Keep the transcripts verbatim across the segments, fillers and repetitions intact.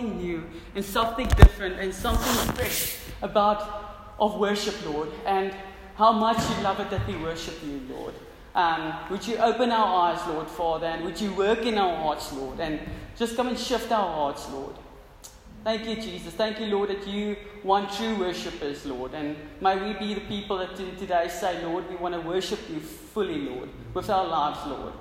something new and something different and something fresh about of worship, Lord, and how much you love it that we worship you, Lord. Um, would you open our eyes, Lord, Father, and would you work in our hearts, Lord, and just come and shift our hearts, Lord. Thank you, Jesus. Thank you, Lord, that you want true worshippers, Lord. And may we be the people that today say, Lord, we want to worship you fully, Lord, with our lives, Lord.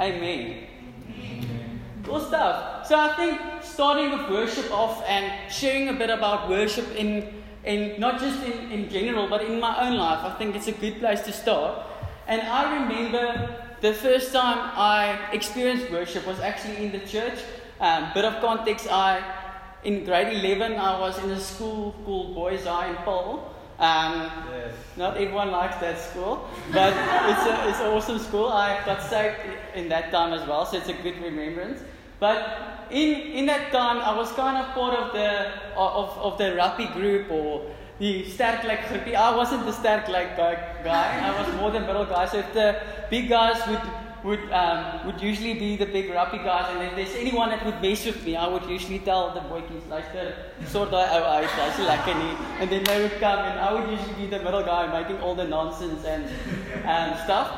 Amen. Amen. Cool stuff. So I think starting with worship off and sharing a bit about worship in, in not just in, in general, but in my own life, I think it's a good place to start. And I remember the first time I experienced worship was actually in the church. Um, bit of context, I... In grade eleven, I was in a school called Boys Eye in Paul. Um, yes. Not everyone likes that school, but it's a, it's an awesome school. I got saved in that time as well, so it's a good remembrance. But in in that time, I was kind of part of the of of the rappie group or the sterk like groupie. I wasn't the sterk like guy. I was more the middle guy. So if the big guys would. would um, would usually be the big rappy guys, and if there's anyone that would mess with me, I would usually tell the boykies, luister, sort die ou uit, hy's lekker nie, and then they would come, and I would usually be the middle guy making all the nonsense and um, stuff.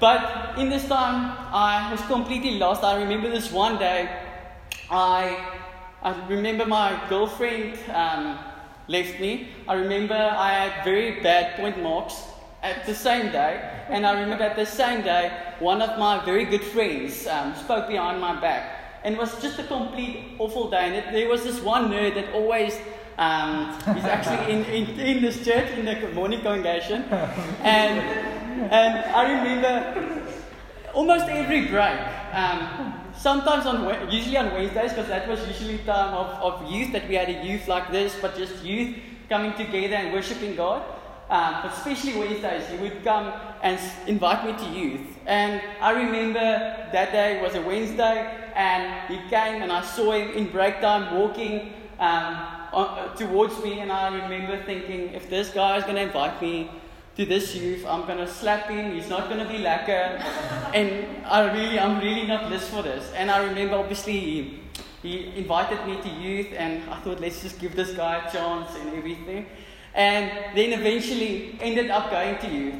But in this time, I was completely lost. I remember this one day, I I remember my girlfriend um, left me. I remember I had very bad point marks at the same day, and I remember at the same day, one of my very good friends um, spoke behind my back, and it was just a complete awful day. And it, there was this one nerd that always um, is actually in, in, in this church in the morning congregation, and and I remember almost every break. Um, sometimes on usually on Wednesdays, because that was usually time of, of youth that we had a youth like this, but just youth coming together and worshiping God. Um, but especially Wednesdays, he would come and invite me to youth. And I remember that day was a Wednesday, and he came and I saw him in break time walking um, on, towards me, and I remember thinking, if this guy is going to invite me to this youth, I'm going to slap him, he's not going to be lacquer, and I really, I'm really not blessed for this. And I remember obviously he, he invited me to youth, and I thought, let's just give this guy a chance and everything. And then eventually ended up going to youth.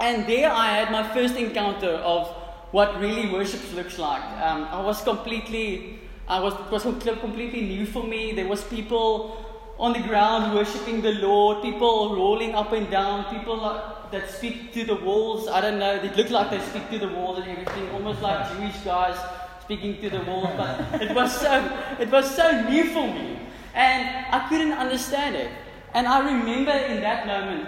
And there I had my first encounter of what really worship looks like. Um, I was completely, I was, it was completely new for me. There was people on the ground worshipping the Lord, people rolling up and down, people like, that speak to the walls. I don't know, they look like they speak to the walls and everything, almost like Jewish guys speaking to the walls. But it was so, it was so new for me. And I couldn't understand it. And I remember in that moment,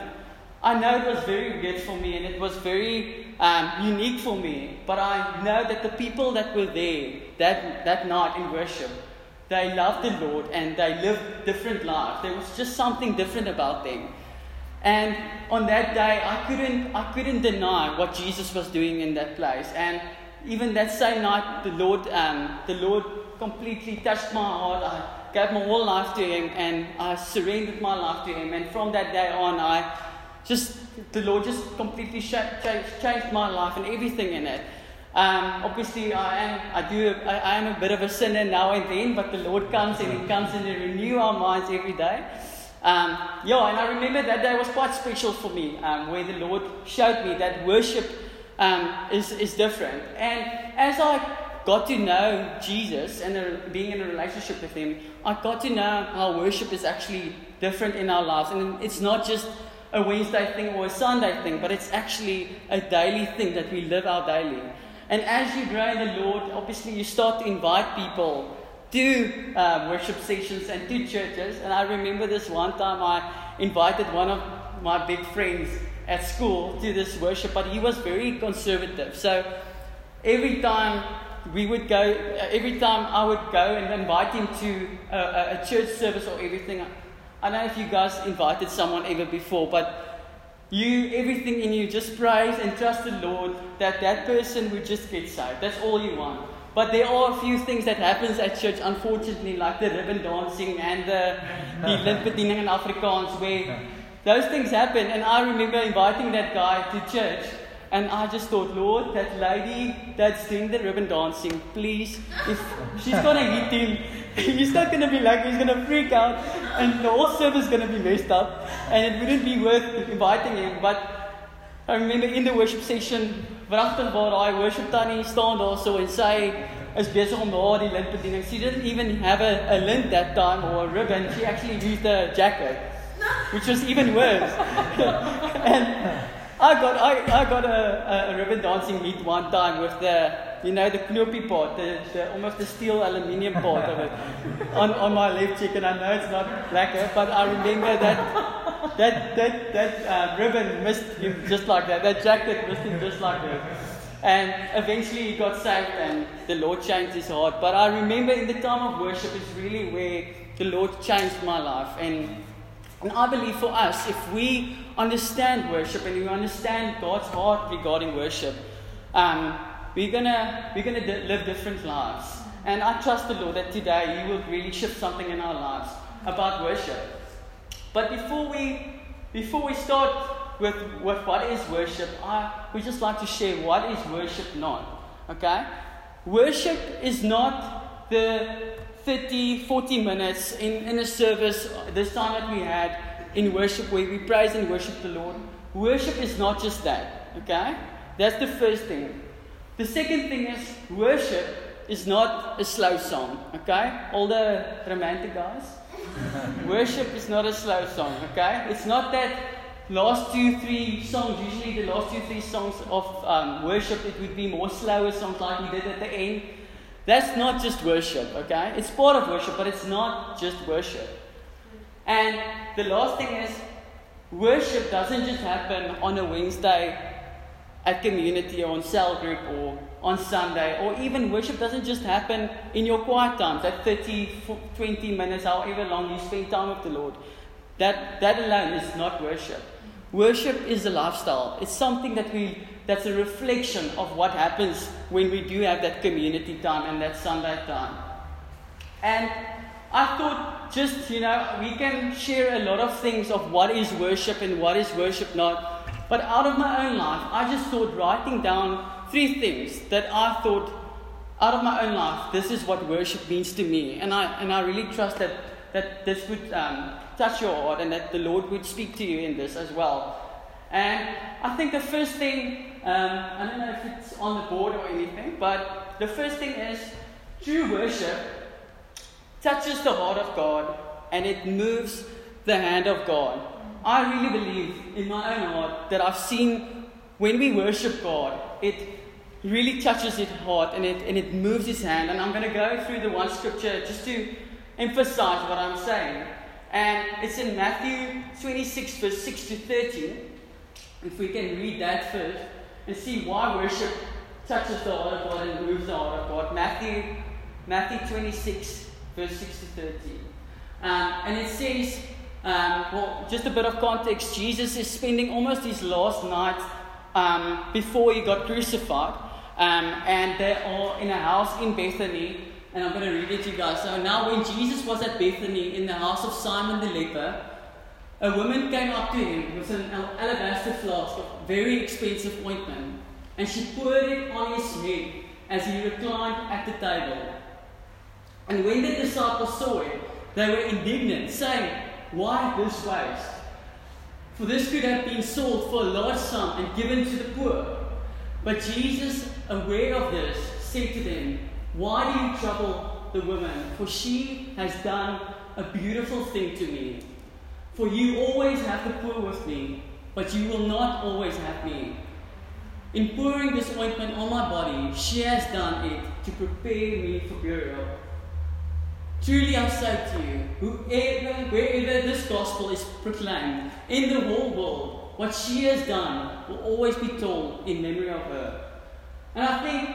I know it was very weird for me and it was very um, unique for me, but I know that the people that were there that that night in worship, they loved the Lord and they lived different lives. There was just something different about them. And on that day, I couldn't I couldn't deny what Jesus was doing in that place. And even that same night, the Lord um, the Lord completely touched my heart. I, gave my whole life to him, and I surrendered my life to him, and from that day on, I just, the Lord just completely shaped, changed, changed my life and everything in it. Um, obviously, I am, I do, I, I am a bit of a sinner now and then, but the Lord comes, and he comes and he renews our minds every day. Um, yeah, and I remember that day was quite special for me, um, where the Lord showed me that worship um, is, is different, and as I got to know Jesus and uh, being in a relationship with him, I got to know how worship is actually different in our lives. And it's not just a Wednesday thing or a Sunday thing, but it's actually a daily thing that we live out daily. And as you grow in the Lord, obviously you start to invite people to uh, worship sessions and to churches. And I remember this one time I invited one of my big friends at school to this worship, but he was very conservative. So every time... We would go, every time I would go and invite him to a, a church service or everything. I don't know if you guys invited someone ever before, but you, everything in you, just praise and trust the Lord that that person would just get saved. That's all you want. But there are a few things that happens at church, unfortunately, like the ribbon dancing and the, the lip bediening in Afrikaans, where those things happen. And I remember inviting that guy to church. And I just thought, Lord, that lady that's doing the ribbon dancing, please, if she's going to hit him, he's not going to be like, he's going to freak out, and the whole service is going to be messed up, and it wouldn't be worth inviting him. But I remember in the worship session, Vrachtig waar I worship Tannie staan daar so, and sy is besig om daar die lint bediening. She didn't even have a, a lint that time, or a ribbon. She actually used a jacket, which was even worse. And I got I, I got a, a ribbon dancing meet one time with the, you know, the knoopy part, the, the almost the steel aluminium part of it, on, on my left cheek, and I know it's not lacquer, but I remember that that that that uh, ribbon missed him just like that, that jacket missed him just like that, and eventually he got saved, and the Lord changed his heart. But I remember in the time of worship is really where the Lord changed my life, and. And I believe for us, if we understand worship and we understand God's heart regarding worship, um, we're gonna we're gonna di- live different lives. And I trust the Lord that today He will really shift something in our lives about worship. But before we before we start with with what is worship, I we just like to share what is worship not. Okay, worship is not the thirty, forty minutes in, in a service, this time that we had in worship, where we praise and worship the Lord. Worship is not just that, okay? That's the first thing. The second thing is, worship is not a slow song, okay? All the romantic guys, worship is not a slow song, okay? It's not that last two, three songs, usually the last two, three songs of um, worship, it would be more slower songs like we did at the end. That's not just worship, okay? It's part of worship, but it's not just worship. And the last thing is, worship doesn't just happen on a Wednesday at community or on cell group or on Sunday, or even worship doesn't just happen in your quiet times, that thirty, twenty minutes, however long you spend time with the Lord. That that alone is not worship. Worship is a lifestyle. It's something that we that's a reflection of what happens when we do have that community time and that Sunday time. And I thought, just, you know, we can share a lot of things of what is worship and what is worship not. But out of my own life, I just thought writing down three things that I thought, out of my own life, this is what worship means to me. And I and I really trust that, that this would um, touch your heart, and that the Lord would speak to you in this as well. And I think the first thing, Um, I don't know if it's on the board or anything, but the first thing is, true worship touches the heart of God and it moves the hand of God. I really believe in my own heart that I've seen when we worship God, it really touches his heart and it, and it moves his hand. And I'm going to go through the one scripture just to emphasize what I'm saying. And it's in Matthew twenty-six, verse six to thirteen. If we can read that first. And see why worship touches the heart of God and moves the heart of God. Matthew, Matthew twenty-six, verse six to thirteen. Um, and it says, um, well, just a bit of context, Jesus is spending almost his last night um, before he got crucified. Um, and they are in a house in Bethany. And I'm going to read it to you guys. So now when Jesus was at Bethany in the house of Simon the leper, a woman came up to him with an alabaster flask of very expensive ointment, and she poured it on his head as he reclined at the table. And when the disciples saw it, they were indignant, saying, "Why this waste? For this could have been sold for a large sum and given to the poor." But Jesus, aware of this, said to them, "Why do you trouble the woman? For she has done a beautiful thing to me. For you always have the poor with me, but you will not always have me. In pouring this ointment on my body, she has done it to prepare me for burial. Truly I say to you, whoever, wherever this gospel is proclaimed in the whole world, what she has done will always be told in memory of her." And I think,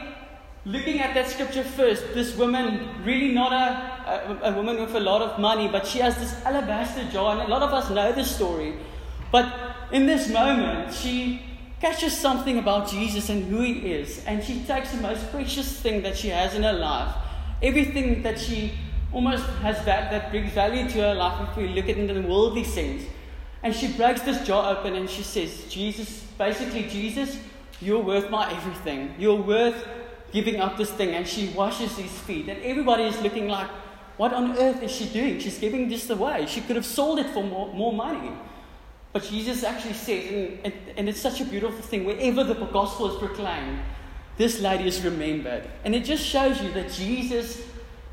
looking at that scripture first, this woman, really not a A, a woman with a lot of money, but she has this alabaster jar, and a lot of us know this story. But in this moment, she catches something about Jesus and who he is, and she takes the most precious thing that she has in her life, everything that she almost has that, that brings value to her life, if we look at it in the worldly sense. And she breaks this jar open, and she says, "Jesus, basically, Jesus, You're worth my everything. You're worth giving up this thing. And she washes his feet. And everybody is looking like, what on earth is she doing? She's giving this away. She could have sold it for more, more money. But Jesus actually says, and, and, and it's such a beautiful thing, wherever the gospel is proclaimed, this lady is remembered. And it just shows you that Jesus,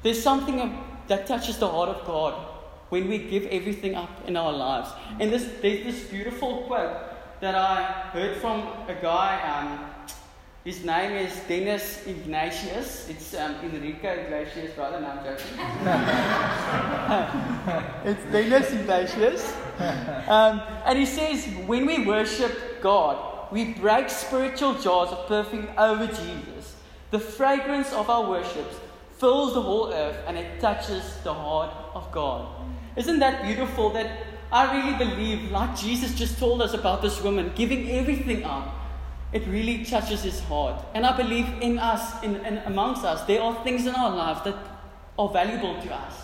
there's something that touches the heart of God when we give everything up in our lives. And this, there's this beautiful quote that I heard from a guy. Um, his name is Dennis Ignatius. It's um, Enrico Ignatius, brother. No, I'm joking. It's Dennis Ignatius. Um, and he says, when we worship God, we break spiritual jars of perfume over Jesus. The fragrance of our worship fills the whole earth, and it touches the heart of God. Isn't that beautiful? That I really believe, like Jesus just told us about this woman, giving everything up, it really touches his heart. And I believe in us, in, in amongst us, there are things in our lives that are valuable to us.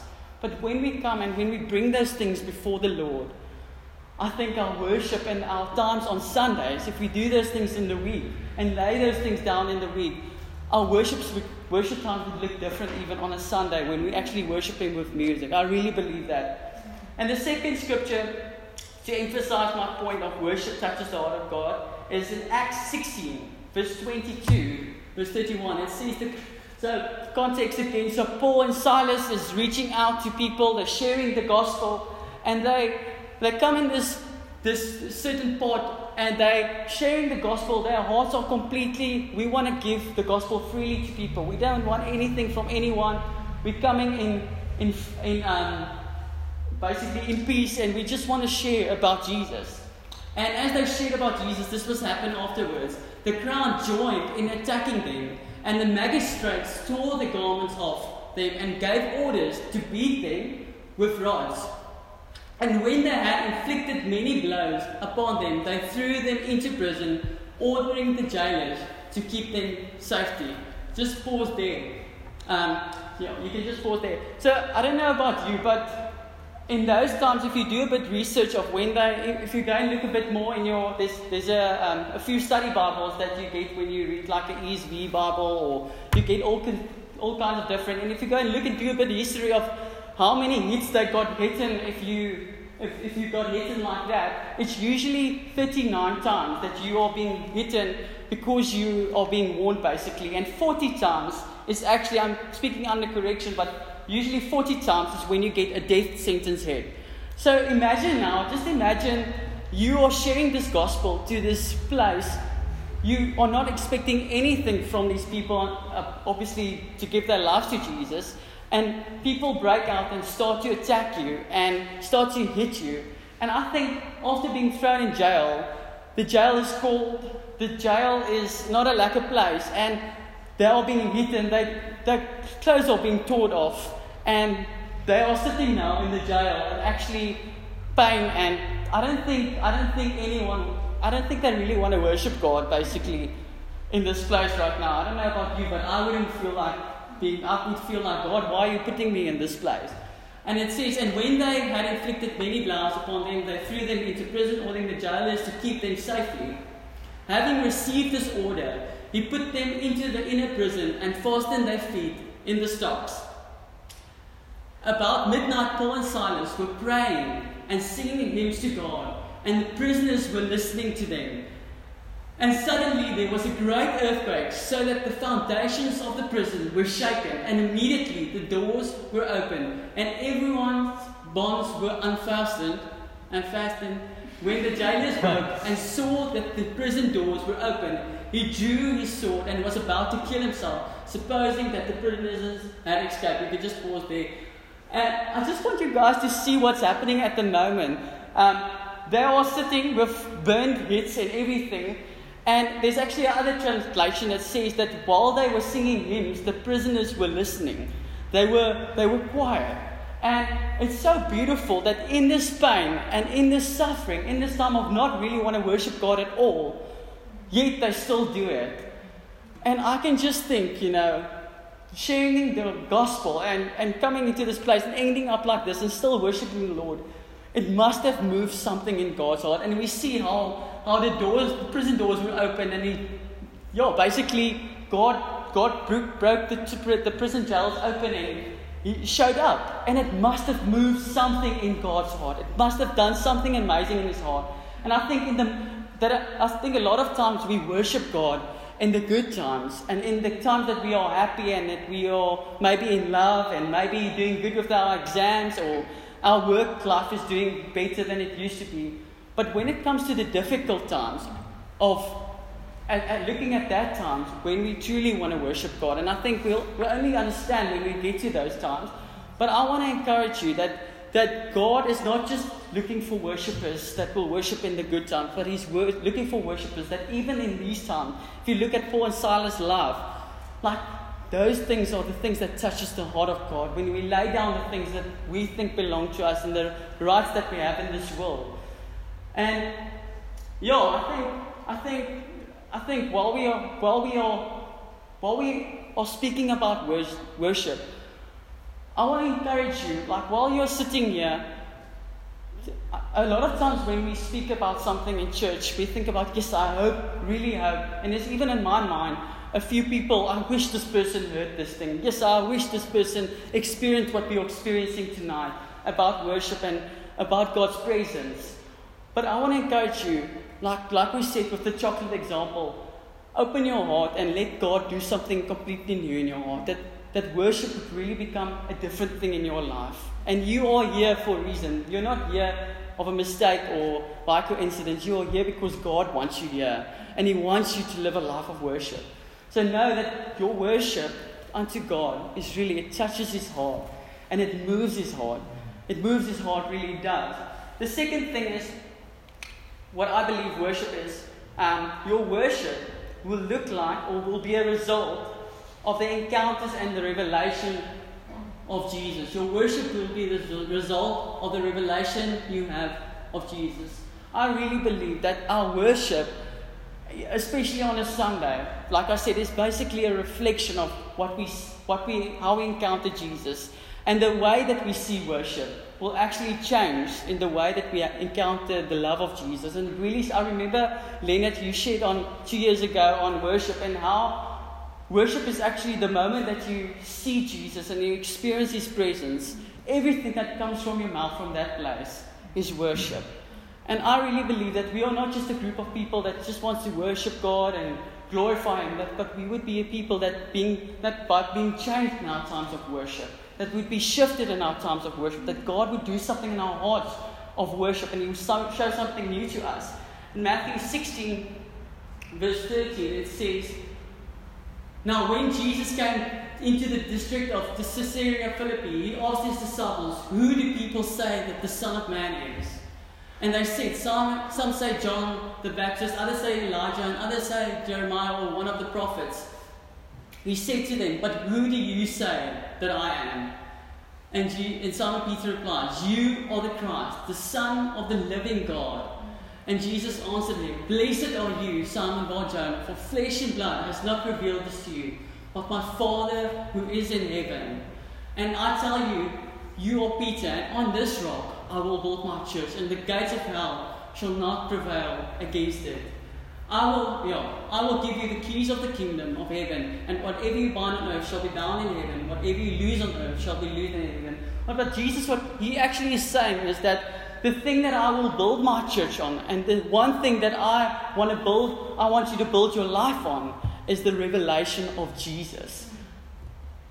But when we come and when we bring those things before the Lord, I think our worship and our times on Sundays, if we do those things in the week and lay those things down in the week, our worships, worship times would look different even on a Sunday when we actually worship him with music. I really believe that. And the second scripture to emphasize my point of worship touches the heart of God is in Acts sixteen, verse twenty-two, verse thirty-one. It says, the, so context again, so Paul and Silas is reaching out to people, they're sharing the gospel, and they they come in this, this certain part, and they're sharing the gospel. Their hearts are completely, we want to give the gospel freely to people. We don't want anything from anyone. We're coming in, in, in um, basically in peace, and we just want to share about Jesus. And as they shared about Jesus, this was happened afterwards. The crowd joined in attacking them, and the magistrates tore the garments off them and gave orders to beat them with rods. And when they had inflicted many blows upon them, they threw them into prison, ordering the jailers to keep them safety. Just pause there. Um, yeah, you can just pause there. So I don't know about you, but in those times, if you do a bit of research of when they, if you go and look a bit more in your, there's there's a um, a few study Bibles that you get when you read like an E S V Bible, or you get all con, all kinds of different. And if you go and look and do a bit of history of how many hits they got hitten, if you if if you got hitten like that, it's usually thirty-nine times that you are being hitten because you are being warned basically, and forty times is actually, I'm speaking under correction, but usually forty times is when you get a death sentence hit. So imagine now, just imagine you are sharing this gospel to this place. You are not expecting anything from these people, obviously, to give their lives to Jesus. And people break out and start to attack you and start to hit you. And I think after being thrown in jail, the jail is called, the jail is not a lack of place. And they are being hit, they, their clothes are being torn off. And they are sitting now in the jail and actually pain, and I don't think I don't think anyone I don't think they really want to worship God basically in this place right now. I don't know about you, but I wouldn't feel like being I would feel like, God, why are you putting me in this place? And it says, and when they had inflicted many blows upon them, they threw them into prison, ordering the jailers to keep them safely. Having received this order, he put them into the inner prison and fastened their feet in the stocks. About midnight, Paul and Silas were praying and singing hymns to God, and the prisoners were listening to them. And suddenly there was a great earthquake, so that the foundations of the prison were shaken, and immediately the doors were opened, and everyone's bonds were unfastened and fastened. When the jailer woke and saw that the prison doors were open, he drew his sword and was about to kill himself, supposing that the prisoners had escaped. We could just pause there. And I just want you guys to see what's happening at the moment. Um, they are sitting with burned heads and everything. And there's actually another translation that says that while they were singing hymns, the prisoners were listening. They were, they were quiet. And it's so beautiful that in this pain and in this suffering, in this time of not really want to worship God at all, yet they still do it. And I can just think, you know, sharing the gospel and, and coming into this place and ending up like this and still worshiping the Lord, it must have moved something in God's heart. And we see how, how the doors, the prison doors were opened, and he yeah, basically, God God broke, broke the, the prison jails open and he showed up. And it must have moved something in God's heart. It must have done something amazing in his heart. And I think in the that I think a lot of times we worship God in the good times and in the times that we are happy and that we are maybe in love and maybe doing good with our exams or our work life is doing better than it used to be. But when it comes to the difficult times of and, and looking at that times when we truly want to worship God, and I think we'll, we'll only understand when we get to those times. But I want to encourage you that that God is not just looking for worshippers that will worship in the good times, but he's wor- looking for worshippers that even in these times, if you look at Paul and Silas' life, like those things are the things that touches the heart of God. When we lay down the things that we think belong to us and the rights that we have in this world. And yo, I think, I think, I think while we are, while we are, while we are speaking about worship, I want to encourage you, like while you're sitting here, a lot of times when we speak about something in church, we think about, yes, I hope, really hope, and there's even in my mind, a few people, I wish this person heard this thing. Yes, I wish this person experienced what we're experiencing tonight about worship and about God's presence. But I want to encourage you, like, like we said with the chocolate example, open your heart and let God do something completely new in your heart. That that worship would really become a different thing in your life. And you are here for a reason. You're not here of a mistake or by coincidence. You are here because God wants you here. And he wants you to live a life of worship. So know that your worship unto God is really, it touches his heart. And it moves his heart. It moves his heart, really does. The second thing is, what I believe worship is, um, your worship will look like or will be a result of the encounters and the revelation of Jesus. Your worship will be the result of the revelation you have of Jesus. I really believe that our worship, especially on a Sunday, like I said, is basically a reflection of what we, what we, how we encounter Jesus. And the way that we see worship will actually change in the way that we encounter the love of Jesus. And really, I remember, Leonard, you shared on two years ago on worship and how worship is actually the moment that you see Jesus and you experience his presence. Everything that comes from your mouth from that place is worship. And I really believe that we are not just a group of people that just wants to worship God and glorify him, but, but we would be a people that being that by being changed in our times of worship, that would be shifted in our times of worship, that God would do something in our hearts of worship and he would show something new to us. In Matthew sixteen, verse thirteen, it says, "Now when Jesus came into the district of Caesarea Philippi, he asked his disciples, 'Who do people say that the Son of Man is?' And they said, some, some say John the Baptist, others say Elijah, and others say Jeremiah or one of the prophets. He said to them, 'But who do you say that I am?' And, you, and Simon Peter replied, 'You are the Christ, the Son of the living God.' And Jesus answered him, 'Blessed are you, Simon Bar-Jonah, for flesh and blood has not revealed this to you, but my Father who is in heaven. And I tell you, you are Peter, and on this rock I will build my church, and the gates of hell shall not prevail against it. I will, yeah, I will give you the keys of the kingdom of heaven, and whatever you bind on earth shall be bound in heaven, whatever you loose on earth shall be loosed in heaven.'" But Jesus, what he actually is saying is that the thing that I will build my church on, and the one thing that I want to build, I want you to build your life on, is the revelation of Jesus.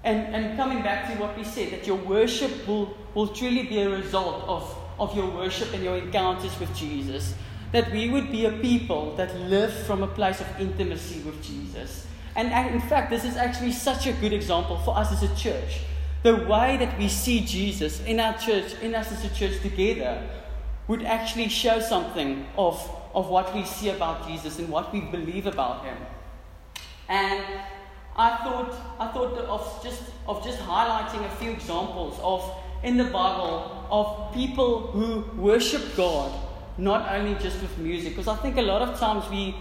And and coming back to what we said, that your worship will, will truly be a result of, of your worship and your encounters with Jesus. That we would be a people that live from a place of intimacy with Jesus. And, and in fact, this is actually such a good example for us as a church. The way that we see Jesus in our church, in us as a church together, would actually show something of, of what we see about Jesus and what we believe about him. And I thought I thought of just of just highlighting a few examples of in the Bible of people who worship God, not only just with music, because I think a lot of times we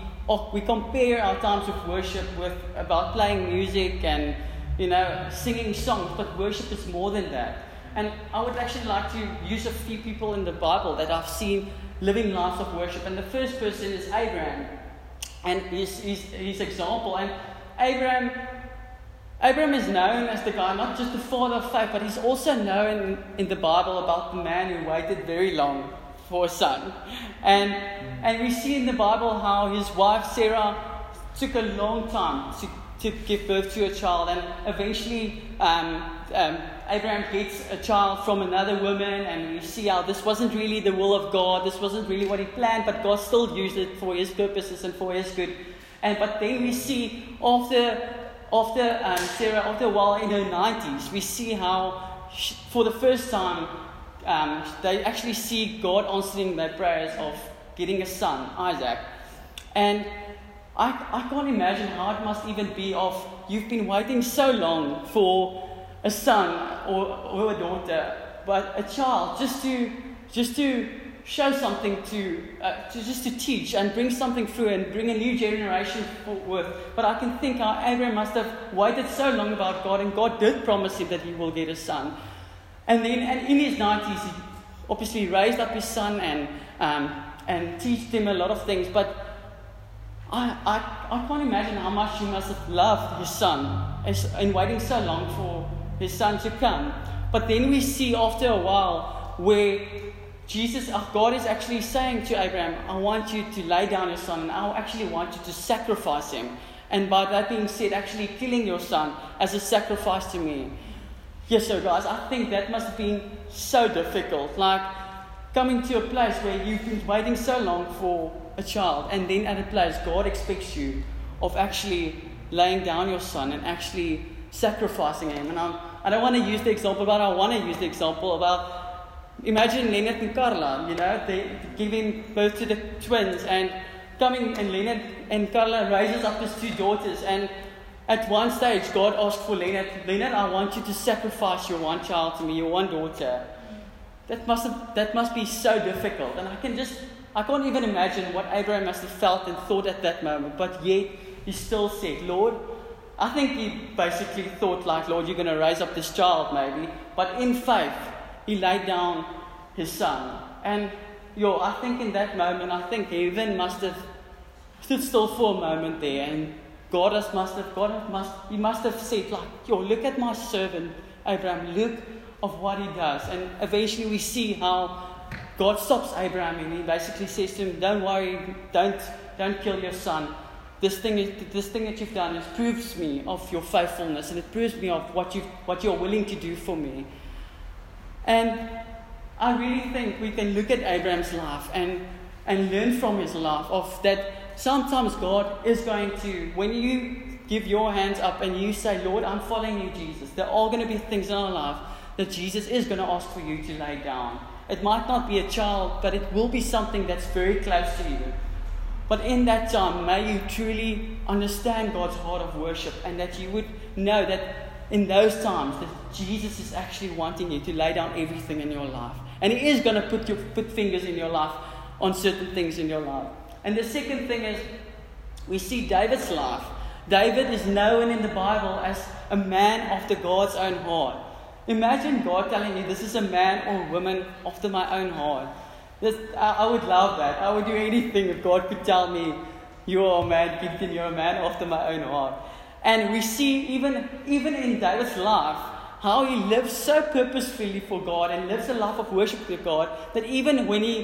we compare our times of worship with about playing music and, you know, singing songs, but worship is more than that. And I would actually like to use a few people in the Bible that I've seen living lives of worship. And the first person is Abraham. and his, his, his example. And Abraham, Abraham is known as the guy, not just the father of faith, but he's also known in the Bible about the man who waited very long for a son. And and we see in the Bible how his wife Sarah took a long time to, to give birth to a child, and eventually um, um, Abraham gets a child from another woman, and we see how this wasn't really the will of God, this wasn't really what he planned, but God still used it for his purposes and for his good. And but then we see after, after um, Sarah, after a while in her nineties, we see how she, for the first time, Um, they actually see God answering their prayers of getting a son, Isaac. And I I can't imagine how it must even be of, you've been waiting so long for a son or, or a daughter, but a child, just to just to show something to, uh, to just to teach and bring something through and bring a new generation forth. But I can think how Abraham must have waited so long about God, and God did promise him that he will get a son. And then, and in his nineties, he obviously raised up his son and um, and taught him a lot of things. But I, I I can't imagine how much he must have loved his son in waiting so long for his son to come. But then we see after a while where Jesus, our God, is actually saying to Abraham, "I want you to lay down your son, and I actually want you to sacrifice him." And by that being said, actually killing your son as a sacrifice to me. Yes, so guys, I think that must have been so difficult. Like, coming to a place where you've been waiting so long for a child, and then at a place God expects you of actually laying down your son and actually sacrificing him. And I'm, I don't want to use the example, but I want to use the example about, imagine Leonard and Carla, you know, they giving birth to the twins, and coming, and Leonard and Carla raises up his two daughters, and at one stage, God asked for Leonard, Leonard, I want you to sacrifice your one child to me, your one daughter. That must have, that must be so difficult. And I can just, I can't even imagine what Abraham must have felt and thought at that moment. But yet, he still said, Lord, I think he basically thought like, Lord, you're going to raise up this child maybe. But in faith, he laid down his son. And yo, I think in that moment, I think heaven must have stood still for a moment there, and God has must have, God has must, he must have said, like, yo, look at my servant, Abraham, look of what he does. And eventually we see how God stops Abraham, and he basically says to him, don't worry, don't don't kill your son. This thing is, this thing that you've done, it proves me of your faithfulness, and it proves me of what you what you're willing to do for me. And I really think we can look at Abraham's life and, and learn from his life of that. Sometimes God is going to, when you give your hands up and you say, Lord, I'm following you, Jesus, there are going to be things in our life that Jesus is going to ask for you to lay down. It might not be a child, but it will be something that's very close to you. But in that time, may you truly understand God's heart of worship, and that you would know that in those times that Jesus is actually wanting you to lay down everything in your life. And He is going to put your put fingers in your life on certain things in your life. And the second thing is, we see David's life. David is known in the Bible as a man after God's own heart. Imagine God telling you, this is a man or a woman after my own heart. This, I, I would love that. I would do anything if God could tell me, you are a man, Ethan, you're a man after my own heart. And we see even, even in David's life, how he lives so purposefully for God and lives a life of worship to God, that even when he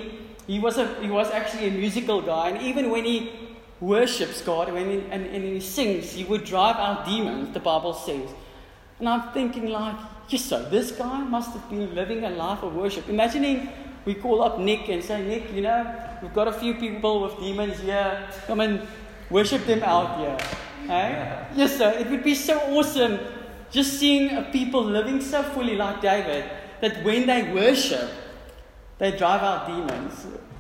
He was a, he was actually a musical guy, and even when he worships God, when he, and, and he sings, he would drive out demons, the Bible says. And I'm thinking like, yes, so this guy must have been living a life of worship. Imagining we call up Nick and say, Nick, you know, we've got a few people with demons here. Come and worship them out here. Yeah. Eh? Yes, sir. It would be so awesome just seeing a people living so fully like David, that when they worship, they drive out demons.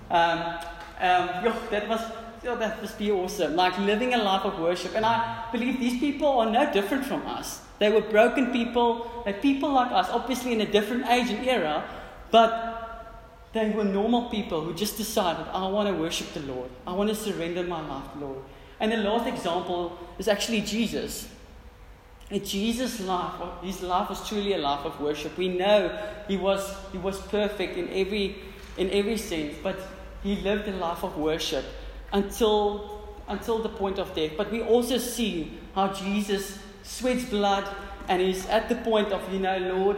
Um, um, yo, that must, yo, that must be awesome. Like living a life of worship. And I believe these people are no different from us. They were broken people. They're people like us, obviously in a different age and era. But they were normal people who just decided, I want to worship the Lord. I want to surrender my life to the Lord. And the last example is actually Jesus. And Jesus' life, his life was truly a life of worship. We know he was he was perfect in every in every sense, but he lived a life of worship until until the point of death. But we also see how Jesus sweats blood and he's at the point of, you know, Lord,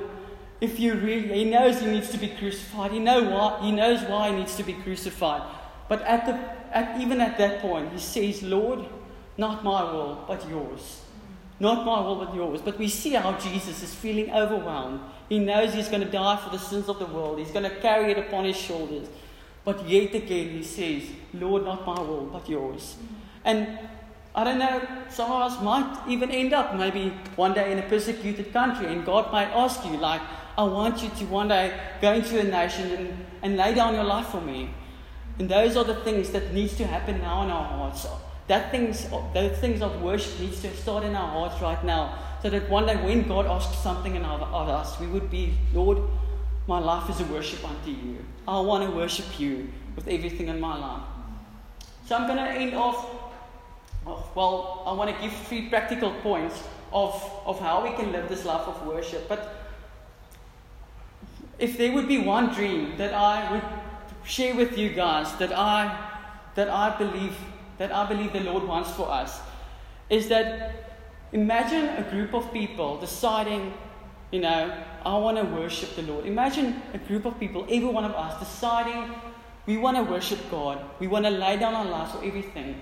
if you really, he knows he needs to be crucified. He know why. He knows why he needs to be crucified. But at the, at, even at that point, he says, Lord, not my will, but yours. Not my will, but yours. But we see how Jesus is feeling overwhelmed. He knows he's going to die for the sins of the world. He's going to carry it upon his shoulders. But yet again, he says, Lord, not my will, but yours. Mm-hmm. And I don't know, some of us might even end up maybe one day in a persecuted country, and God might ask you, like, I want you to one day go into a nation and, and lay down your life for me. And those are the things that needs to happen now in our hearts. That things, those things of worship needs to start in our hearts right now, so that one day when God asks something of us, we would be, Lord, my life is a worship unto you. I want to worship you with everything in my life. So I'm going to end off, well, I want to give three practical points of, of how we can live this life of worship. But if there would be one dream that I would share with you guys, that I that I believe that I believe the Lord wants for us, is that imagine a group of people deciding, you know, I want to worship the Lord. Imagine a group of people, every one of us, deciding we want to worship God. We want to lay down our lives for everything.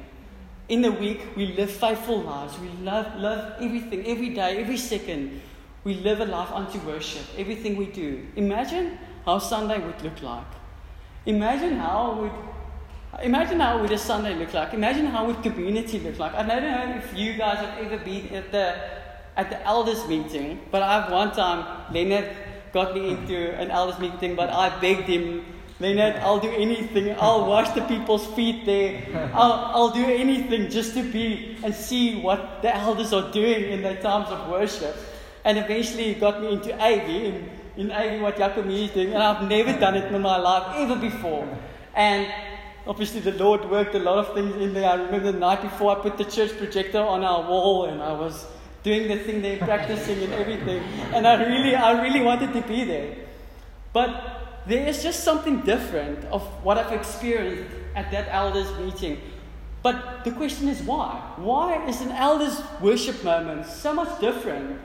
In the week, we live faithful lives. We love, love everything, every day, every second. We live a life unto worship, everything we do. Imagine how Sunday would look like. Imagine how would Imagine how would a Sunday look like. Imagine how would community look like. I don't know if you guys have ever been at the at the elders meeting, but I've one time, Leonard got me into an elders meeting, but I begged him, Leonard, I'll do anything. I'll wash the people's feet there. I'll, I'll do anything just to be and see what the elders are doing in their times of worship. And eventually he got me into A V, in, in A V what Jacob is doing, and I've never done it in my life ever before. And obviously the Lord worked a lot of things in there. I remember the night before I put the church projector on our wall and I was doing the thing there, practicing and everything. And I really, I really wanted to be there. But there is just something different of what I've experienced at that elders meeting. But the question is why? Why is an elders worship moment so much different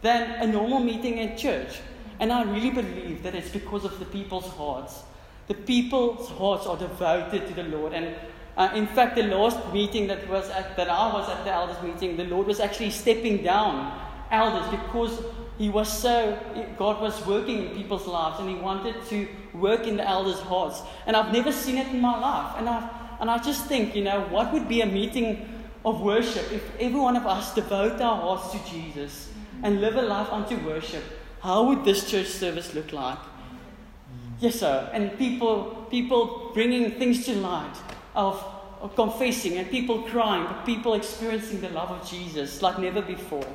than a normal meeting at church? And I really believe that it's because of the people's hearts. The people's hearts are devoted to the Lord. And uh, in fact, the last meeting that was at, that I was at the elders meeting, the Lord was actually stepping down elders because he was so, God was working in people's lives and he wanted to work in the elders' hearts. And I've never seen it in my life. And I and I just think, you know, what would be a meeting of worship if every one of us devote our hearts to Jesus and live a life unto worship? How would this church service look like? Yes, sir. And people people bringing things to light, of, of confessing, and people crying, but people experiencing the love of Jesus like never before.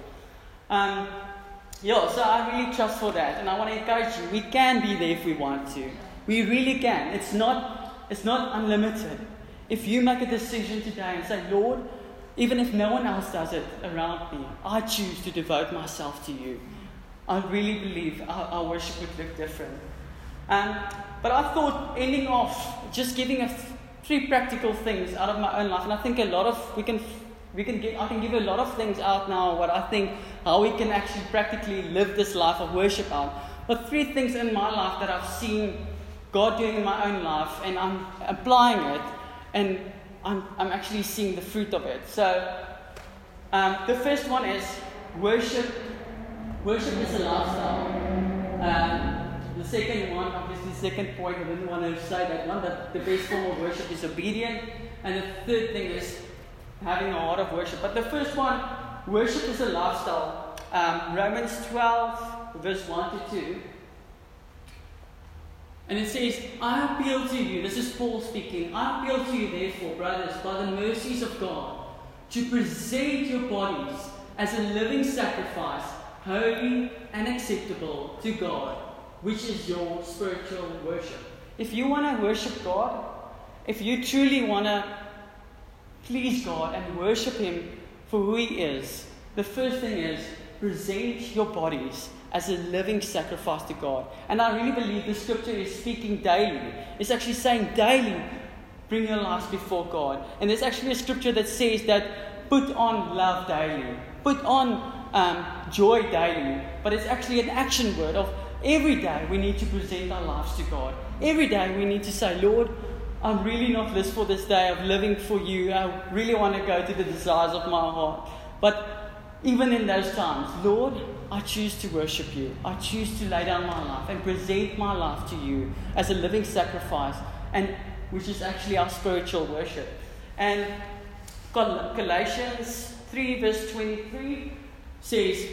Um, yeah, so I really trust for that, and I want to encourage you. We can be there if we want to. We really can. It's not it's not unlimited. If you make a decision today and say, Lord, even if no one else does it around me, I choose to devote myself to you. I really believe our, our worship would look different. Um, but I thought ending off, just giving a f- three practical things out of my own life, and I think a lot of we can, we can give, I can give a lot of things out now. What I think, how we can actually practically live this life of worship out. But three things in my life that I've seen God doing in my own life, and I'm applying it, and I'm I'm actually seeing the fruit of it. So um, the first one is worship. Worship is a lifestyle. Um, The second one, obviously second point, I didn't want to say that one, that the best form of worship is obedient. And the third thing is having a heart of worship. But the first one, worship is a lifestyle. Um, Romans twelve, verse one to two. And it says, I appeal to you, this is Paul speaking, I appeal to you therefore, brothers, by the mercies of God, to present your bodies as a living sacrifice, holy and acceptable to God, which is your spiritual worship. If you want to worship God, if you truly want to please God and worship Him for who He is, the first thing is present your bodies as a living sacrifice to God. And I really believe the scripture is speaking daily. It's actually saying daily, Bring your lives before God. And there's actually a scripture that says that put on love daily. Put on um, joy daily. But it's actually an action word of every day we need to present our lives to God. Every day we need to say, Lord, I'm really not this for this day of living for you. I really want to go to the desires of my heart. But even in those times, Lord, I choose to worship you. I choose to lay down my life and present my life to you as a living sacrifice, and which is actually our spiritual worship. And Galatians three verse twenty-three says,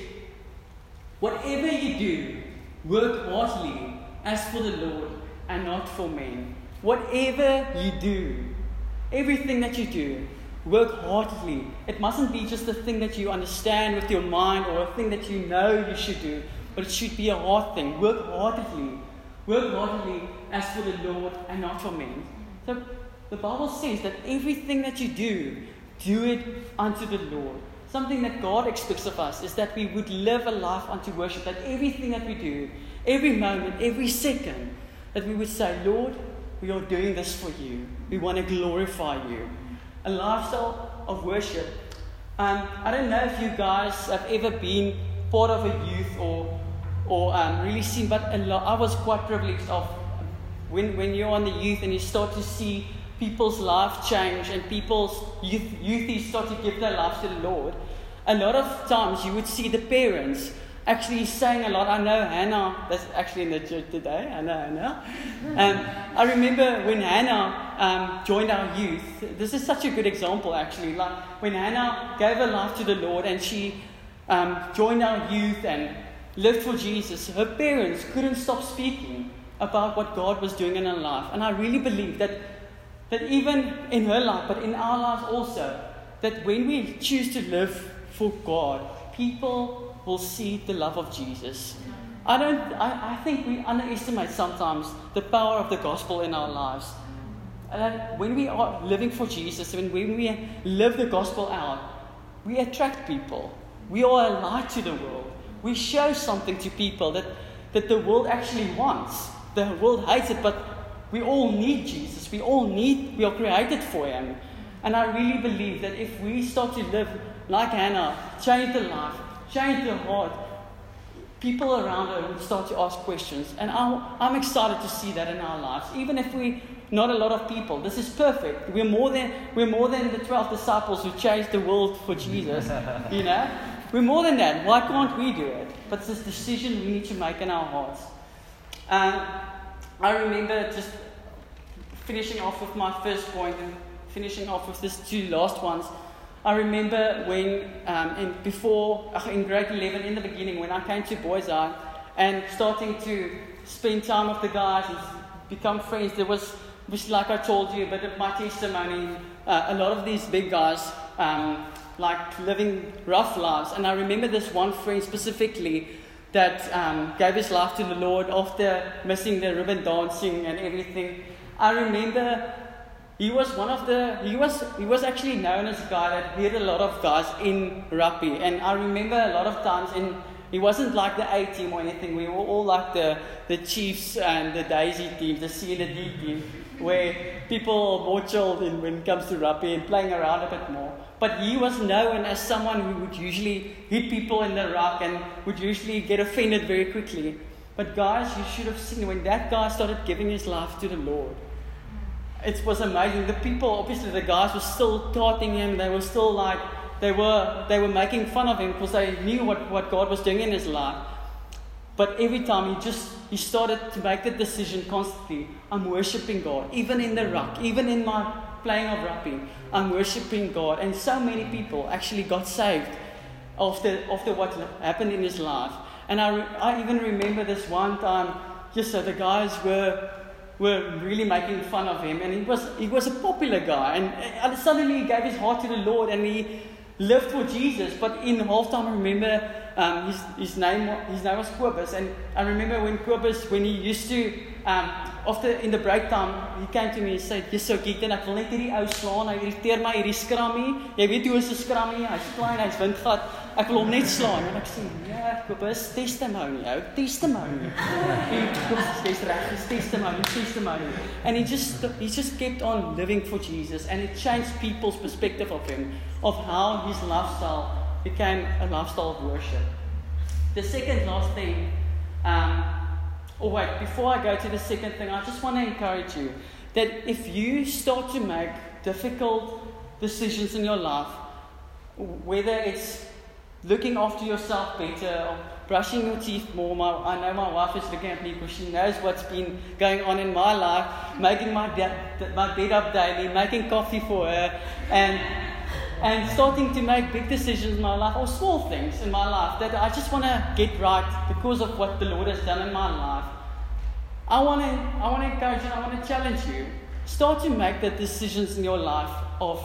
whatever you do, work heartily as for the Lord and not for men. Whatever you do, everything that you do, work heartily. It mustn't be just a thing that you understand with your mind or a thing that you know you should do, but it should be a hard thing. Work heartily. Work heartily as for the Lord and not for men. So the Bible says that everything that you do, do it unto the Lord. Something that God expects of us is that we would live a life unto worship, that everything that we do, every moment, every second, that we would say, Lord, we are doing this for you. We want to glorify you. A lifestyle of worship. Um, I don't know if you guys have ever been part of a youth or or um, really seen, but a lot, I was quite privileged of when when you're on the youth and you start to see people's life change and people's youth youthies start to give their lives to the Lord. A lot of times you would see the parents actually sang a lot. I know Hannah, that's actually in the church today, I know Hannah. Um, I remember when Hannah um, joined our youth, this is such a good example actually, like when Hannah gave her life to the Lord and she um, joined our youth and lived for Jesus, her parents couldn't stop speaking about what God was doing in her life. And I really believe that, that even in her life, but in our lives also, that when we choose to live for God, people will see the love of Jesus. I don't. I, I think we underestimate sometimes the power of the gospel in our lives. And when we are living for Jesus, when when we live the gospel out, we attract people. We are a light to the world. We show something to people that, that the world actually wants. The world hates it, but we all need Jesus. We all need. We are created for Him. And I really believe that if we start to live like Hannah, change the life, change their heart, people around her would start to ask questions. And I, I'm excited to see that in our lives. Even if we're not a lot of people, this is perfect. We're more than we're more than the twelve disciples who changed the world for Jesus. You know, we're more than that. Why can't we do it? But it's this decision we need to make in our hearts. Um, I remember just finishing off with my first point and finishing off with these two last ones. I remember when, um, in, before, in grade eleven, in the beginning, when I came to Boys Eye and starting to spend time with the guys and become friends, there was, which like I told you, a bit of my testimony, uh, a lot of these big guys, um, like living rough lives. And I remember this one friend specifically that um, gave his life to the Lord after missing the ribbon dancing and everything. I remember He was one of the, he was he was actually known as a guy that hit a lot of guys in rugby. And I remember a lot of times, and he wasn't like the A team or anything. We were all like the, the Chiefs and the Daisy team, the C and the D team, where people are more chilled when it comes to rugby and playing around a bit more. But he was known as someone who would usually hit people in the ruck and would usually get offended very quickly. But guys, you should have seen when that guy started giving his life to the Lord. It was amazing. The people, obviously the guys were still taunting him. They were still like, they were they were making fun of him because they knew what, what God was doing in his life. But every time he just, he started to make the decision constantly, I'm worshipping God. Even in the ruck, even in my playing of rugby, I'm worshipping God. And so many people actually got saved after, after what happened in his life. And I, I even remember this one time, just so the guys were, were really making fun of him, and he was he was a popular guy, and, and suddenly he gave his heart to the Lord and he lived for Jesus. But in halftime, I remember um, his his name his name was Quibus, and I remember when Quibus, when he used to um, after in the break time, he came to me and said, "Yes, so geek, ek wil net hierdie ou slaan, hy irriteer my hierdie skrammie. Jy weet hoe is 'n skrammie, hy's klein, hy's windgat." Ek wil hom net slaan en ek sê, ja, Quibus, testimony, ou, testimony. En Quibus, dis reg, dis testimony, testimony. And he just, he just kept on living for Jesus, and it changed people's perspective of him, of how his lifestyle became a lifestyle of worship. The second last thing, um, or oh wait, before I go to the second thing, I just want to encourage you that if you start to make difficult decisions in your life, whether it's looking after yourself better or brushing your teeth more. My, I know my wife is looking at me because she knows what's been going on in my life, making my, de- my bed up daily, making coffee for her, and and starting to make big decisions in my life or small things in my life that I just want to get right because of what the Lord has done in my life. I want to I want to encourage you, I want to challenge you. Start to make the decisions in your life of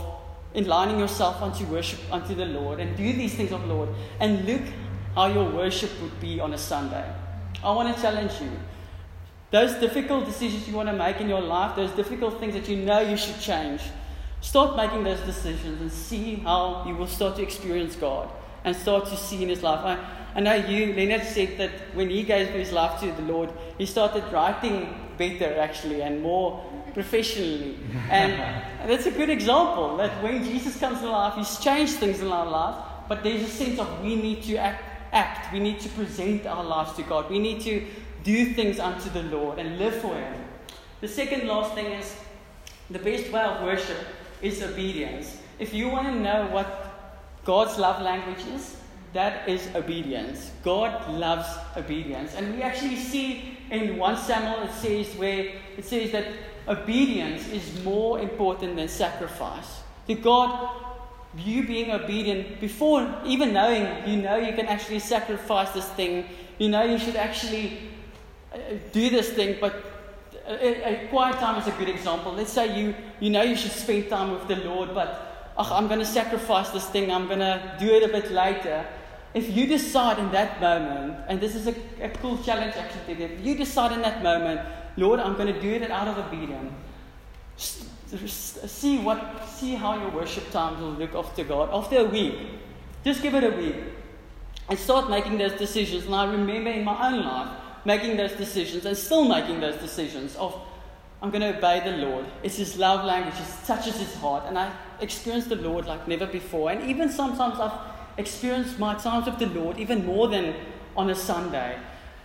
in lining yourself unto worship unto the Lord, and do these things of the Lord, and look how your worship would be on a Sunday. I want to challenge you. Those difficult decisions you want to make in your life, those difficult things that you know you should change, start making those decisions and see how you will start to experience God and start to see in His life. I, I know you, Leonard said that when he gave his life to the Lord, he started writing better actually and more professionally. And that's a good example that when Jesus comes in life, He's changed things in our life, but there's a sense of we need to act, act. We need to present our lives to God. We need to do things unto the Lord and live for Him. The second last thing is the best way of worship is obedience. If you want to know what God's love language is, that is obedience. God loves obedience. And we actually see in First Samuel it says where it says that obedience is more important than sacrifice. To God, you being obedient, before even knowing, you know you can actually sacrifice this thing, you know you should actually do this thing, but a, a quiet time is a good example. Let's say you, you know you should spend time with the Lord, but oh, I'm going to sacrifice this thing, I'm going to do it a bit later. If you decide in that moment, and this is a, a cool challenge actually, if you decide in that moment, Lord, I'm going to do it out of obedience. See what, see how your worship times will look after God. After a week, just give it a week, and start making those decisions. And I remember in my own life making those decisions and still making those decisions of I'm going to obey the Lord. It's His love language. It touches His heart, and I experienced the Lord like never before. And even sometimes I've experienced my times with the Lord even more than on a Sunday.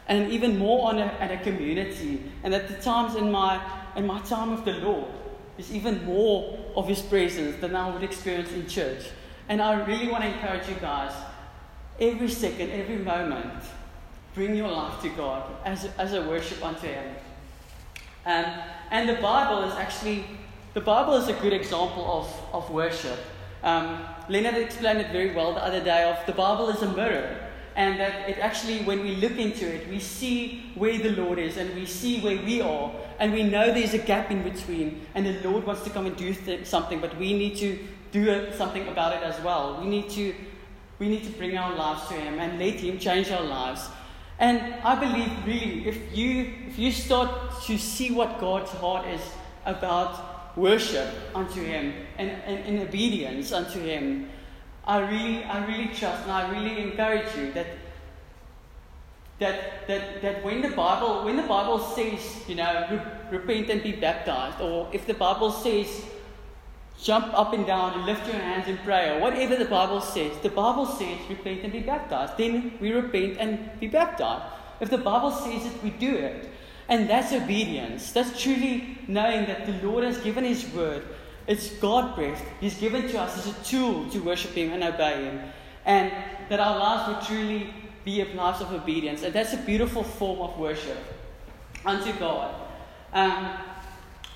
And even more on a, at a community, and at the times in my in my time with the Lord, there's even more of His presence than I would experience in church. And I really want to encourage you guys: every second, every moment, bring your life to God as as a worship unto Him. Um, and the Bible is actually the Bible is a good example of of worship. Um, Leonard explained it very well the other day. Of the Bible is a mirror. And that it actually, when we look into it, we see where the Lord is, and we see where we are, and we know there's a gap in between, and the Lord wants to come and do th- something, but we need to do something about it as well. We need to, we need to bring our lives to Him and let Him change our lives. And I believe really, if you if you start to see what God's heart is about worship unto Him and and, and obedience unto Him. I really, I really trust, and I really encourage you that that that that when the Bible, when the Bible says, you know, re- repent and be baptized, or if the Bible says, jump up and down and lift your hands in prayer, whatever the Bible says, the Bible says, repent and be baptized. Then we repent and be baptized. If the Bible says it, we do it, and that's obedience. That's truly knowing that the Lord has given His word. It's God breath. He's given to us as a tool to worship Him and obey Him. And that our lives will truly be lives of obedience. And that's a beautiful form of worship unto God. Um,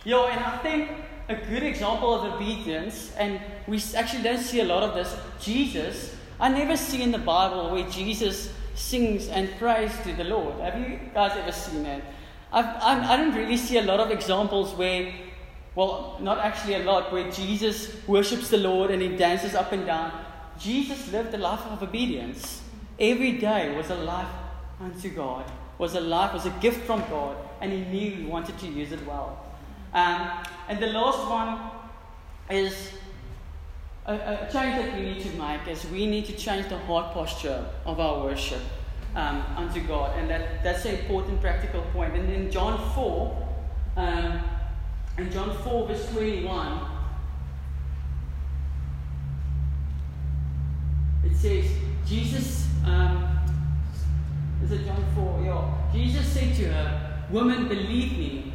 yo, and I think a good example of obedience, and we actually don't see a lot of this, Jesus, I never see in the Bible where Jesus sings and prays to the Lord. Have you guys ever seen it? I've, I, I don't really see a lot of examples where Well, not actually a lot, where Jesus worships the Lord and He dances up and down. Jesus lived a life of obedience. Every day was a life unto God, was a life, was a gift from God, and He knew He wanted to use it well. Um, and the last one is a, a change that we need to make is we need to change the heart posture of our worship um, unto God. And that, that's an important practical point. And in John four, um, in John four verse twenty-one, it says, Jesus, um, is it John four? Yeah. Jesus said to her, "Woman, believe me,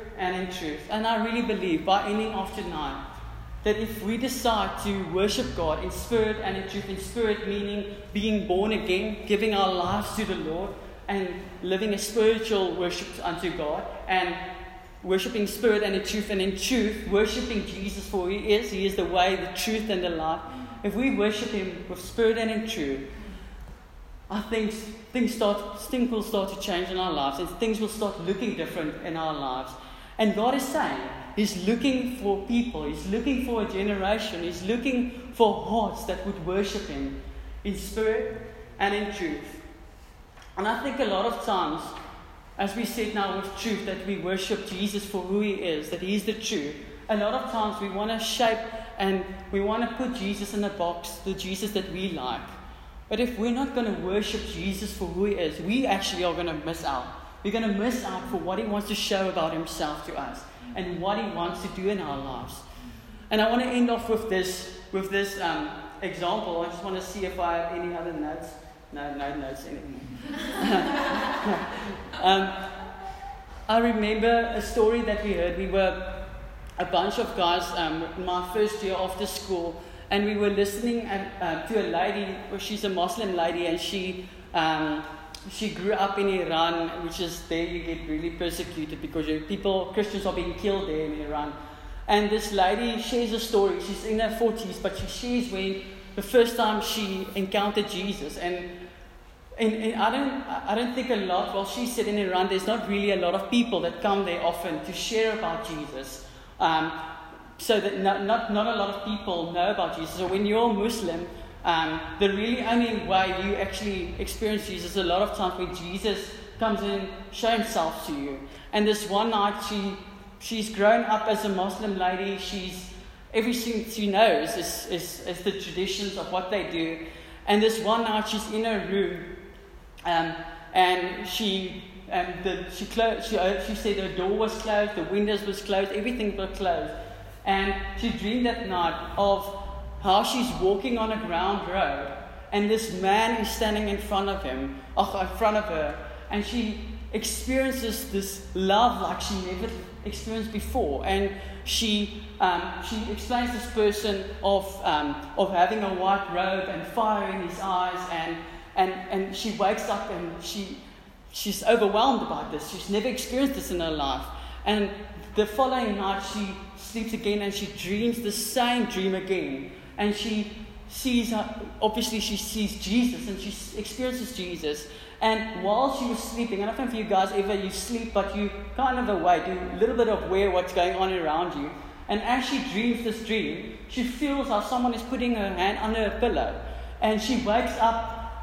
and in truth." And I really believe by ending off tonight that if we decide to worship God in spirit and in truth, in spirit meaning being born again, giving our lives to the Lord, and living a spiritual worship unto God, and worshiping spirit and in truth, and in truth, worshiping Jesus for who He is. He is the way, the truth, and the life. If we worship Him with spirit and in truth, I think things start, things will start to change in our lives, and things will start looking different in our lives. And God is saying, He's looking for people. He's looking for a generation. He's looking for hearts that would worship Him in spirit and in truth. And I think a lot of times, as we said now with truth, that we worship Jesus for who He is, that He is the truth. A lot of times we want to shape and we want to put Jesus in a box, the Jesus that we like. But if we're not going to worship Jesus for who He is, we actually are going to miss out. We're going to miss out for what He wants to show about Himself to us and what He wants to do in our lives. And I want to end off with this with this um, example. I just want to see if I have any other notes. No, no notes anymore. um, I remember a story that we heard. We were a bunch of guys um, my first year after school, and we were listening at, uh, to a lady. She's a Muslim lady, and she... Um, She grew up in Iran, which is there you get really persecuted because people, Christians are being killed there in Iran. And this lady shares a story. She's in her forties, but she shares when the first time she encountered Jesus. And, and, and I don't I don't think a lot, well, she said in Iran, there's not really a lot of people that come there often to share about Jesus. Um, so that not, not, not a lot of people know about Jesus. So when you're Muslim, Um, the really only way you actually experience Jesus a lot of times when Jesus comes in, shows Himself to you. And this one night, she she's grown up as a Muslim lady. She's everything she knows is, is, is the traditions of what they do. And this one night, she's in her room, um, and she um, the, she closed. She, she said her door was closed, the windows was closed, everything was closed. And she dreamed that night of how she's walking on a ground road, and this man is standing in front of him, in front of her, and she experiences this love like she never experienced before. And she um, she explains this person of um, of having a white robe and fire in his eyes, and and and she wakes up and she she's overwhelmed about this. She's never experienced this in her life. And the following night she sleeps again and she dreams the same dream again. And she sees, obviously she sees Jesus and she experiences Jesus. And while she was sleeping, I don't know if you guys ever, you sleep, but you kind of awake, you're a little bit aware of what's going on around you. And as she dreams this dream, she feels how someone is putting her hand under her pillow. And she wakes up,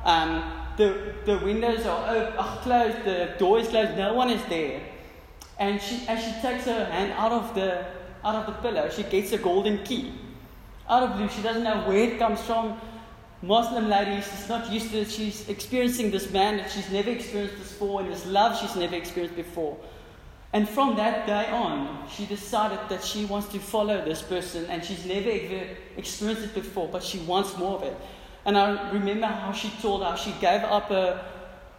um, the, the windows are, open, are closed, the door is closed, no one is there. And she, as she takes her hand out of the out of the pillow, she gets a golden key. Out of blue, she doesn't know where it comes from. Muslim lady, she's not used to it. She's experiencing this man that she's never experienced before and this love she's never experienced before. And from that day on, she decided that she wants to follow this person, and she's never ever experienced it before, but she wants more of it. And I remember how she told her she gave up her,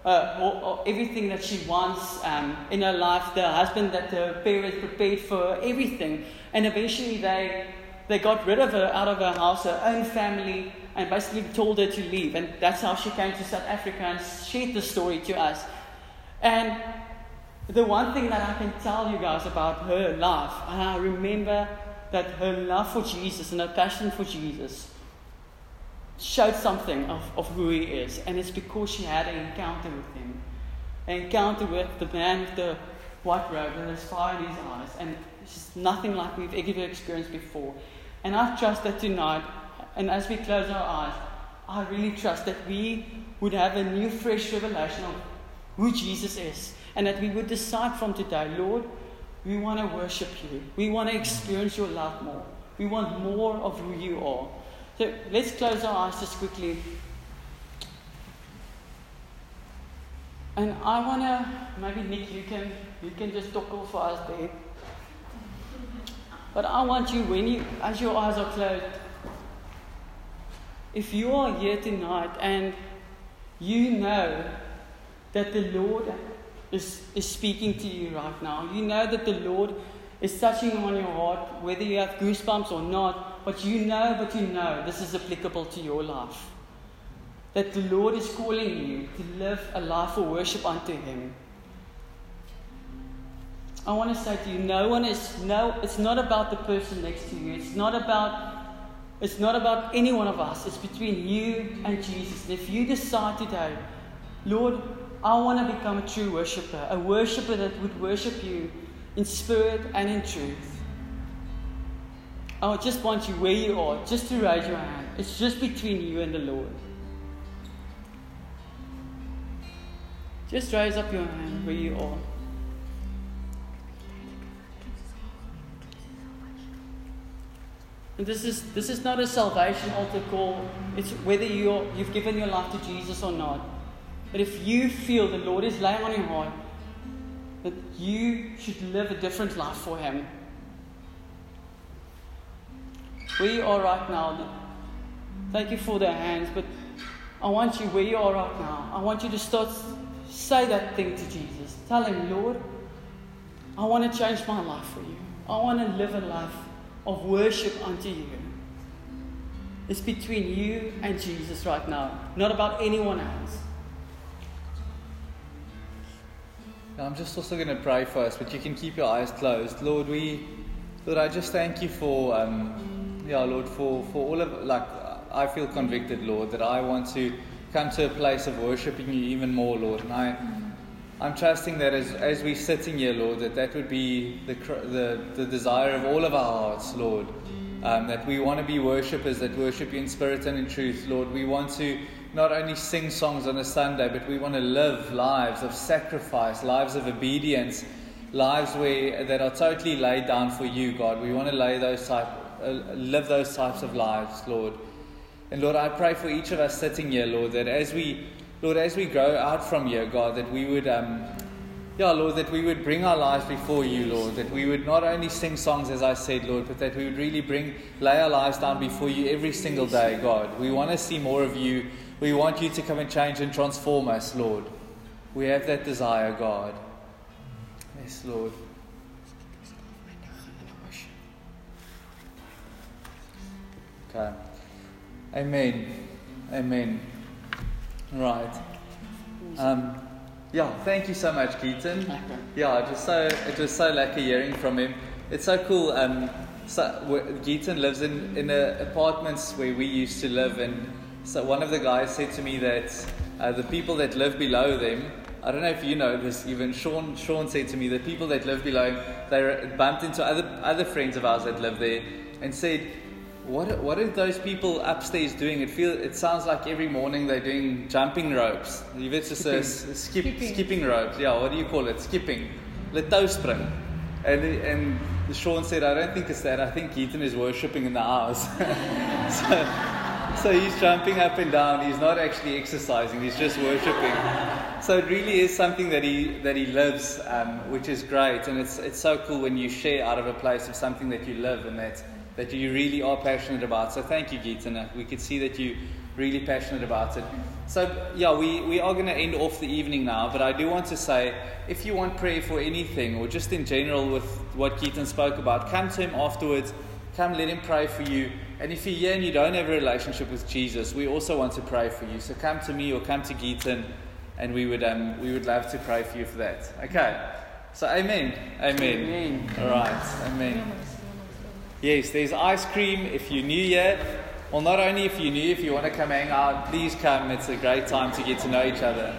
uh, or, or everything that she wants um, in her life, the husband that her parents prepared for her, everything. And eventually they... They got rid of her out of her house, her own family, and basically told her to leave. And that's how she came to South Africa and shared the story to us. And the one thing that I can tell you guys about her life, and I remember that her love for Jesus and her passion for Jesus showed something of, of who he is. And it's because she had an encounter with him. An encounter with the man with the white robe and there's fire in his eyes. And it's just nothing like we've ever experienced before. And I trust that tonight, and as we close our eyes, I really trust that we would have a new, fresh revelation of who Jesus is. And that we would decide from today, Lord, we want to worship you. We want to experience your love more. We want more of who you are. So let's close our eyes just quickly. And I want to, maybe Nick, you can, you can just talk all for us there. But I want you, when you, as your eyes are closed, if you are here tonight and you know that the Lord is, is speaking to you right now, you know that the Lord is touching on your heart, whether you have goosebumps or not, but you know, but you know, this is applicable to your life. That the Lord is calling you to live a life of worship unto Him. I want to say to you, no one is, no, it's not about the person next to you. It's not about It's not about any one of us. It's between you and Jesus. And if you decide today, Lord, I want to become a true worshipper, a worshipper that would worship you in spirit and in truth. I just want you where you are, just to raise your hand. It's just between you and the Lord. Just raise up your hand where you are. And this is this is not a salvation altar call. It's whether you're, you've given your life to Jesus or not. But if you feel the Lord is laying on your heart, that you should live a different life for Him. Where you are right now, thank you for the hands, but I want you where you are right now. I want you to start, say that thing to Jesus. Tell Him, Lord, I want to change my life for you. I want to live a life of worship unto you. It's between you and Jesus right now, not about anyone else. I'm just also going to pray first, but you can keep your eyes closed. Lord, we, Lord, I just thank you for, um, yeah, Lord, for, for all of, like, I feel convicted, Lord, that I want to come to a place of worshiping you even more, Lord, and I. I'm trusting that as, as we're sitting here, Lord, that that would be the the, the desire of all of our hearts, Lord, um, that we want to be worshippers that worship you in spirit and in truth, Lord. We want to not only sing songs on a Sunday, but we want to live lives of sacrifice, lives of obedience, lives where that are totally laid down for you, God. We want to lay those type, uh, live those types of lives, Lord. And, Lord, I pray for each of us sitting here, Lord, that as we... Lord, as we go out from here, God, that we would, um, yeah, Lord, that we would bring our lives before you, Lord, that we would not only sing songs, as I said, Lord, but that we would really bring, lay our lives down before you every single day, God. We want to see more of you. We want you to come and change and transform us, Lord. We have that desire, God. Yes, Lord. Okay. Amen. Amen. Right. Um, yeah, thank you so much, Keaton. Yeah, it was so, it was so lucky hearing from him. It's so cool. Um, so, Keaton lives in, in a, apartments where we used to live, and so one of the guys said to me that uh, the people that live below them, I don't know if you know this even, Sean Sean said to me, the people that live below, they bumped into other other friends of ours that live there and said, What what are those people upstairs doing? It feel it sounds like every morning they're doing jumping ropes. You vet just a skip skipping. skipping ropes. Yeah, what do you call it? Skipping. Letoespring. And and Sean said, I don't think it's that. I think Ethan is worshipping in the house. so, so he's jumping up and down. He's not actually exercising. He's just worshipping. So it really is something that he that he lives, um, which is great. And it's it's so cool when you share out of a place of something that you live and that. that you really are passionate about. So thank you, Geetana. We could see that you're really passionate about it. So, yeah, we, we are going to end off the evening now, but I do want to say, if you want prayer for anything, or just in general with what Keaton spoke about, come to him afterwards, come let him pray for you. And if you're here and you don't have a relationship with Jesus, we also want to pray for you. So come to me or come to Geeton, and we would um, we would love to pray for you for that. Okay, so amen. Amen. Amen. All right, amen. Yes, there's ice cream if you're new here. Well, not only if you're new, if you want to come hang out, please come. It's a great time to get to know each other.